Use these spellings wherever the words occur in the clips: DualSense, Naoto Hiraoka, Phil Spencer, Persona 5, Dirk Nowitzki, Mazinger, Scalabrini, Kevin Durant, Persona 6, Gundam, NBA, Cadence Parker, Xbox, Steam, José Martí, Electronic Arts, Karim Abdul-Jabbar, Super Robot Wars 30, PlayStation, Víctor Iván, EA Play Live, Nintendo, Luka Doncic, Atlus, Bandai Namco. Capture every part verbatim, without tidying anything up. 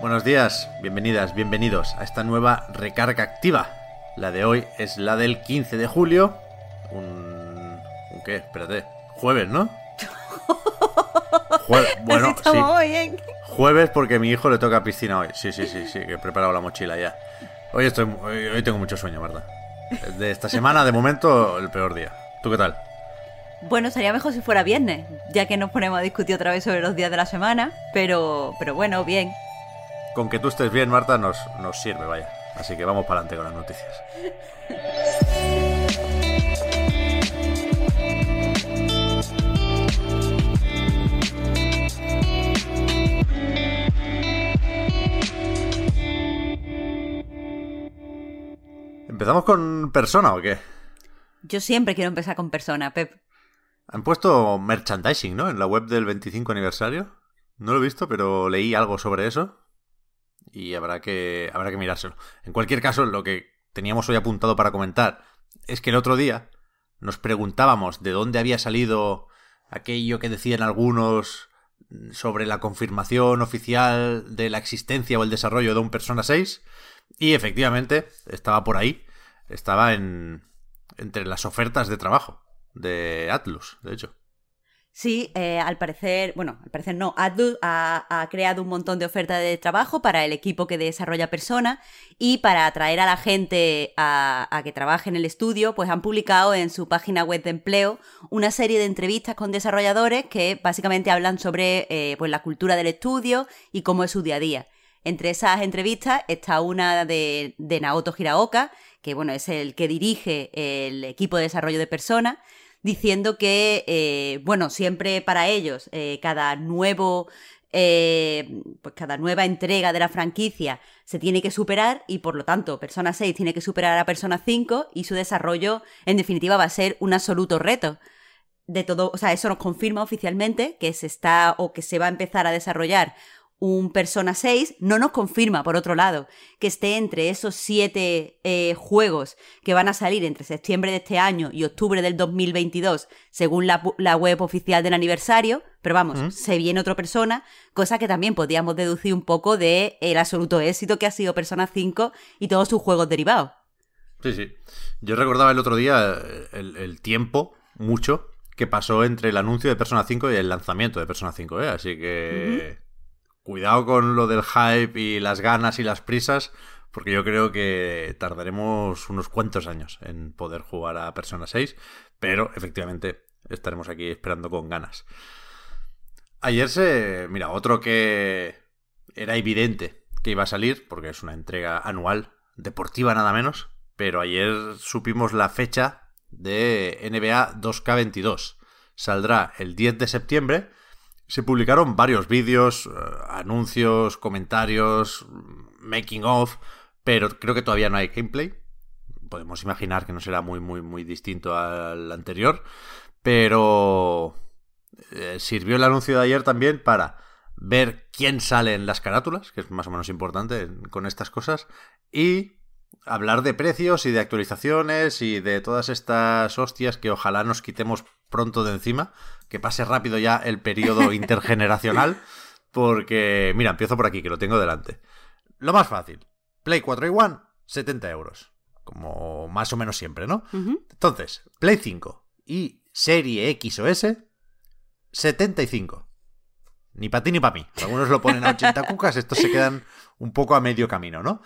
Buenos días, bienvenidas, bienvenidos a esta nueva recarga activa. La de hoy es la del quince de julio. Un... ¿Un qué? Espérate. Jueves, ¿no? Jue... Bueno, sí. Hoy, jueves porque a mi hijo le toca piscina hoy. Sí, sí, sí, sí, que he preparado la mochila ya. Hoy, estoy... hoy, hoy tengo mucho sueño, Marta. De esta semana, de momento, el peor día. ¿Tú qué tal? Bueno, sería mejor si fuera viernes, ya que nos ponemos a discutir otra vez sobre los días de la semana. Pero, pero bueno, bien. Con que tú estés bien, Marta, nos, nos sirve, vaya. Así que vamos para adelante con las noticias. ¿Empezamos con Persona o qué? Yo siempre quiero empezar con Persona, Pep. Han puesto merchandising, ¿no? En la web del veinticinco aniversario. No lo he visto, pero leí algo sobre eso. Y habrá que habrá que mirárselo. En cualquier caso, lo que teníamos hoy apuntado para comentar es que el otro día nos preguntábamos de dónde había salido aquello que decían algunos sobre la confirmación oficial de la existencia o el desarrollo de un Persona seis, y efectivamente estaba por ahí, estaba en entre las ofertas de trabajo de Atlus, de hecho. Sí, eh, al parecer, bueno, al parecer no, Atlus ha, ha creado un montón de ofertas de trabajo para el equipo que desarrolla Persona, y para atraer a la gente a, a que trabaje en el estudio, pues han publicado en su página web de empleo una serie de entrevistas con desarrolladores que básicamente hablan sobre eh, pues la cultura del estudio y cómo es su día a día. Entre esas entrevistas está una de, de Naoto Hiraoka, que bueno, es el que dirige el equipo de desarrollo de Persona, diciendo que, eh, bueno, siempre para ellos, eh, cada nuevo, eh, pues cada nueva entrega de la franquicia se tiene que superar, y por lo tanto Persona seis tiene que superar a Persona cinco, y su desarrollo, en definitiva, va a ser un absoluto reto. De todo, o sea, eso nos confirma oficialmente que se está o que se va a empezar a desarrollar un Persona seis, no nos confirma, por otro lado, que esté entre esos siete eh, juegos que van a salir entre septiembre de este año y octubre del dos mil veintidós, según la, la web oficial del aniversario, pero vamos, ¿Mm? se viene otro Persona, cosa que también podíamos deducir un poco de el absoluto éxito que ha sido Persona cinco y todos sus juegos derivados. Sí, sí. Yo recordaba el otro día el, el tiempo, mucho, que pasó entre el anuncio de Persona cinco y el lanzamiento de Persona cinco, ¿eh? Así que... ¿Mm-hmm? Cuidado con lo del hype y las ganas y las prisas, porque yo creo que tardaremos unos cuantos años en poder jugar a Persona seis, pero efectivamente estaremos aquí esperando con ganas. Ayer se... Mira, otro que era evidente que iba a salir, porque es una entrega anual, deportiva nada menos, pero ayer supimos la fecha de N B A dos K veintidós. Saldrá el diez de septiembre. Se publicaron varios vídeos, anuncios, comentarios, making of, pero creo que todavía no hay gameplay. Podemos imaginar que no será muy, muy, muy distinto al anterior, pero eh, sirvió el anuncio de ayer también para ver quién sale en las carátulas, que es más o menos importante con estas cosas, y hablar de precios y de actualizaciones y de todas estas hostias que ojalá nos quitemos pronto de encima, que pase rápido ya el periodo intergeneracional, porque, mira, empiezo por aquí, que lo tengo delante. Lo más fácil, Play cuatro y One, setenta euros, como más o menos siempre, ¿no? Uh-huh. Entonces, Play cinco y Serie X o S, setenta y cinco. Ni para ti ni para mí. Algunos lo ponen a ochenta cucas, estos se quedan un poco a medio camino, ¿no?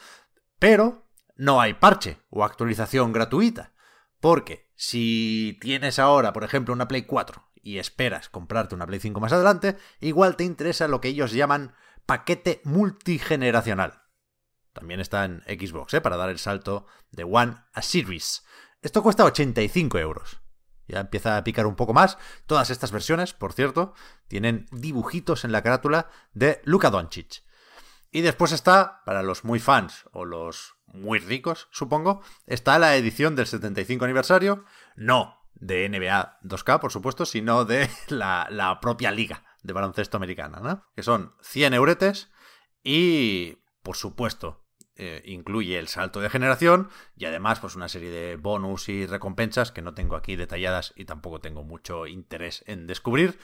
Pero... no hay parche o actualización gratuita, porque si tienes ahora, por ejemplo, una Play cuatro y esperas comprarte una Play cinco más adelante, igual te interesa lo que ellos llaman paquete multigeneracional. También está en Xbox, ¿eh? Para dar el salto de One a Series. Esto cuesta ochenta y cinco euros. Ya empieza a picar un poco más. Todas estas versiones, por cierto, tienen dibujitos en la carátula de Luka Doncic. Y después está, para los muy fans o los muy ricos, supongo, está la edición del setenta y cinco aniversario, no de N B A dos K, por supuesto, sino de la, la propia liga de baloncesto americana, ¿no? Que son cien euretes y, por supuesto, eh, incluye el salto de generación y además pues una serie de bonus y recompensas que no tengo aquí detalladas y tampoco tengo mucho interés en descubrir,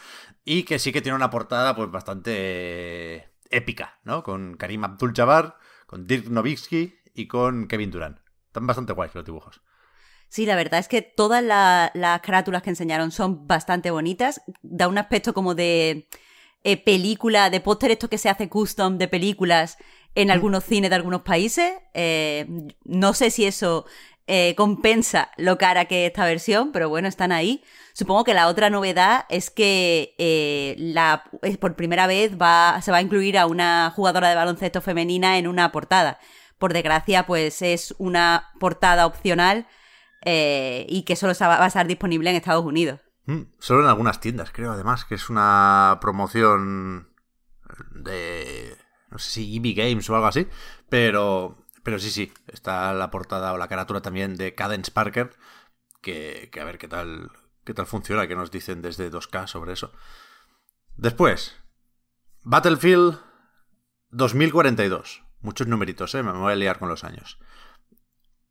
y que sí que tiene una portada pues bastante... Eh, épica, ¿no? Con Karim Abdul-Jabbar, con Dirk Nowitzki y con Kevin Durant. Están bastante guays los dibujos. Sí, la verdad es que todas la, las carátulas que enseñaron son bastante bonitas. Da un aspecto como de eh, película, de póster esto que se hace custom de películas en algunos mm. cines de algunos países. Eh, no sé si eso eh, compensa lo cara que es esta versión, pero bueno, están ahí. Supongo que la otra novedad es que eh, la, por primera vez va, se va a incluir a una jugadora de baloncesto femenina en una portada. Por desgracia, pues es una portada opcional eh, y que solo va a estar disponible en Estados Unidos. Mm, solo en algunas tiendas, creo, además, que es una promoción de, no sé si E B Games o algo así, pero, pero sí, sí, está la portada o la carátula también de Cadence Parker, que, que a ver qué tal... ¿Qué tal funciona? ¿Qué nos dicen desde dos K sobre eso? Después, Battlefield dos mil cuarenta y dos. Muchos numeritos, ¿eh? Me voy a liar con los años.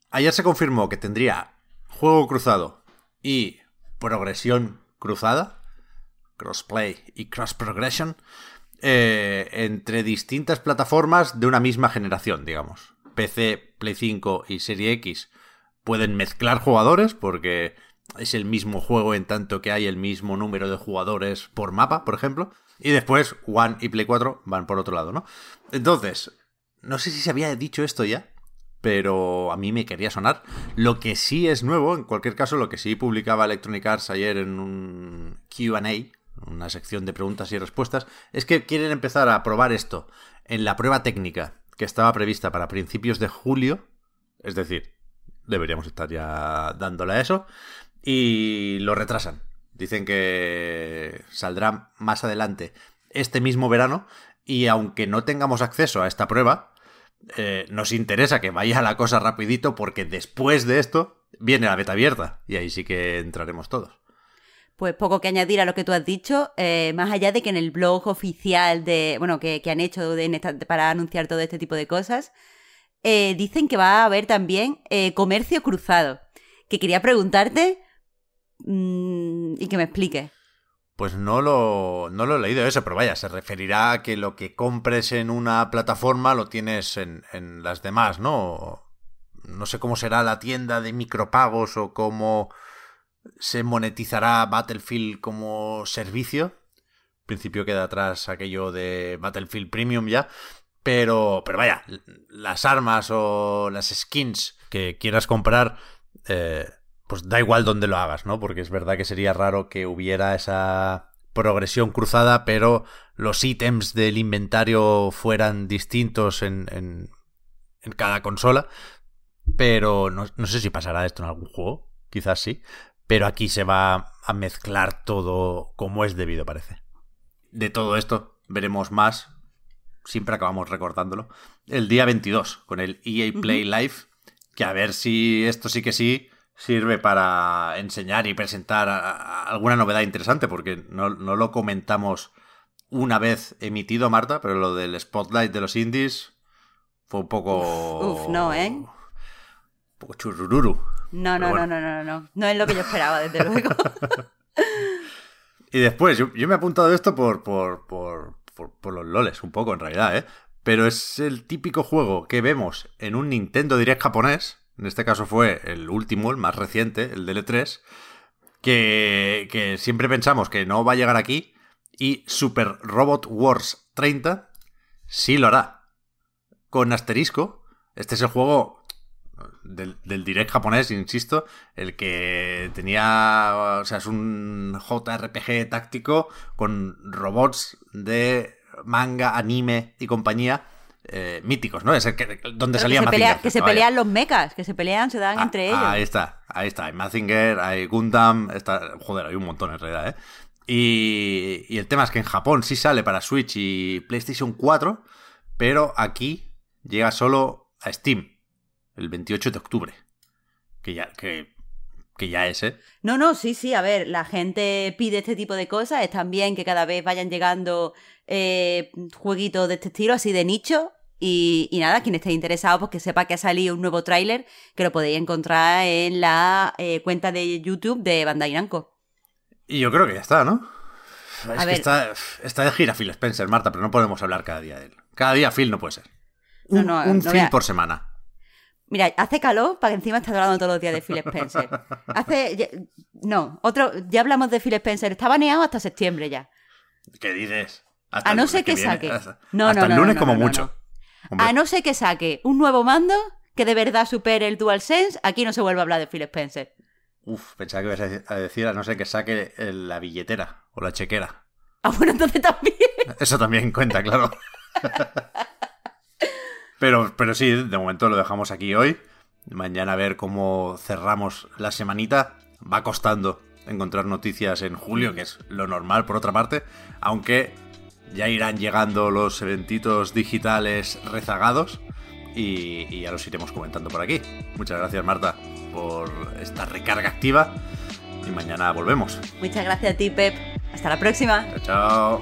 Ayer se confirmó que tendría juego cruzado y progresión cruzada, crossplay y cross progression, eh, entre distintas plataformas de una misma generación, digamos. P C, Play cinco y Serie X pueden mezclar jugadores porque... es el mismo juego en tanto que hay el mismo número de jugadores por mapa, por ejemplo. Y después One y Play cuatro van por otro lado, ¿no? Entonces, no sé si se había dicho esto ya, pero a mí me quería sonar. Lo que sí es nuevo, en cualquier caso, lo que sí publicaba Electronic Arts ayer en un Q and A, una sección de preguntas y respuestas, es que quieren empezar a probar esto en la prueba técnica que estaba prevista para principios de julio. Es decir, deberíamos estar ya dándole a eso. Y lo retrasan. Dicen que saldrá más adelante este mismo verano. Y aunque no tengamos acceso a esta prueba, eh, nos interesa que vaya la cosa rapidito, porque después de esto viene la beta abierta. Y ahí sí que entraremos todos. Pues poco que añadir a lo que tú has dicho. Eh, más allá de que en el blog oficial de bueno que, que han hecho de, en esta, para anunciar todo este tipo de cosas, eh, dicen que va a haber también eh, comercio cruzado. Que quería preguntarte... y que me explique. Pues no lo, no lo he leído eso, pero vaya, se referirá a que lo que compres en una plataforma lo tienes en, en las demás, ¿no? No sé cómo será la tienda de micropagos o cómo se monetizará Battlefield como servicio. En principio queda atrás aquello de Battlefield Premium ya, pero, pero vaya, las armas o las skins que quieras comprar... Eh, pues da igual dónde lo hagas, ¿no? Porque es verdad que sería raro que hubiera esa progresión cruzada, pero los ítems del inventario fueran distintos en, en, en cada consola. Pero no, no sé si pasará esto en algún juego, quizás sí. Pero aquí se va a mezclar todo como es debido, parece. De todo esto veremos más, siempre acabamos recordándolo, el día veintidós con el E A Play Live, que a ver si esto sí que sí... sirve para enseñar y presentar a, a alguna novedad interesante, porque no, no lo comentamos una vez emitido, Marta, pero lo del Spotlight de los indies fue un poco... Uf, uf no, ¿eh? Un poco churururu. No, no, bueno. no, no, no, no, no. No es lo que yo esperaba, desde luego. Y después, yo, yo me he apuntado esto por, por, por, por, por los loles, un poco en realidad, ¿eh? Pero es el típico juego que vemos en un Nintendo Direct japonés. En este caso fue el último, el más reciente, el del E tres, que, que siempre pensamos que no va a llegar aquí, y Super Robot Wars treinta sí lo hará. Con asterisco, este es el juego del, del Direct japonés, insisto, el que tenía... O sea, es un J R P G táctico con robots de manga, anime y compañía, eh, míticos, ¿no? Es el que, donde salía que se Mazinger. Pelea, que se vaya. pelean los mechas, que se pelean, se dan ah, entre ellos. Ahí está, ahí está. Hay Mazinger, hay Gundam, está, joder, hay un montón en realidad, ¿eh? Y, y el tema es que en Japón sí sale para Switch y PlayStation cuatro, pero aquí llega solo a Steam el veintiocho de octubre, que ya, que, que ya es, ¿eh? No, no, sí, sí, a ver, la gente pide este tipo de cosas, es también que cada vez vayan llegando eh, jueguitos de este estilo, así de nicho, y, y nada, quien esté interesado, pues que sepa que ha salido un nuevo tráiler, que lo podéis encontrar en la eh, cuenta de YouTube de Bandai Namco. Y yo creo que ya está, ¿no? A es ver, que está, está de gira Phil Spencer, Marta, pero no podemos hablar cada día de él. Cada día Phil no puede ser. Un, no, no, un no, Phil mira, por semana. Mira, hace calor para que encima esté hablando todos los días de Phil Spencer. Hace... No, otro... Ya hablamos de Phil Spencer. Está baneado hasta septiembre ya. ¿Qué dices? Hasta A no ser que, que saque. Hasta, no, hasta no, no, el lunes no, no, como no, no, mucho. No. A no ser que saque un nuevo mando que de verdad supere el DualSense, aquí no se vuelve a hablar de Phil Spencer. Uf, pensaba que ibas a decir a no ser que saque la billetera o la chequera. Ah, bueno, entonces también. Eso también cuenta, claro. pero, pero sí, de momento lo dejamos aquí hoy. Mañana a ver cómo cerramos la semanita. Va costando encontrar noticias en julio, que es lo normal por otra parte. Aunque ya irán llegando los eventitos digitales rezagados. Y, y ya los iremos comentando por aquí. Muchas gracias, Marta, por esta recarga activa, y mañana volvemos. Muchas gracias a ti, Pep. Hasta la próxima. Chao, chao.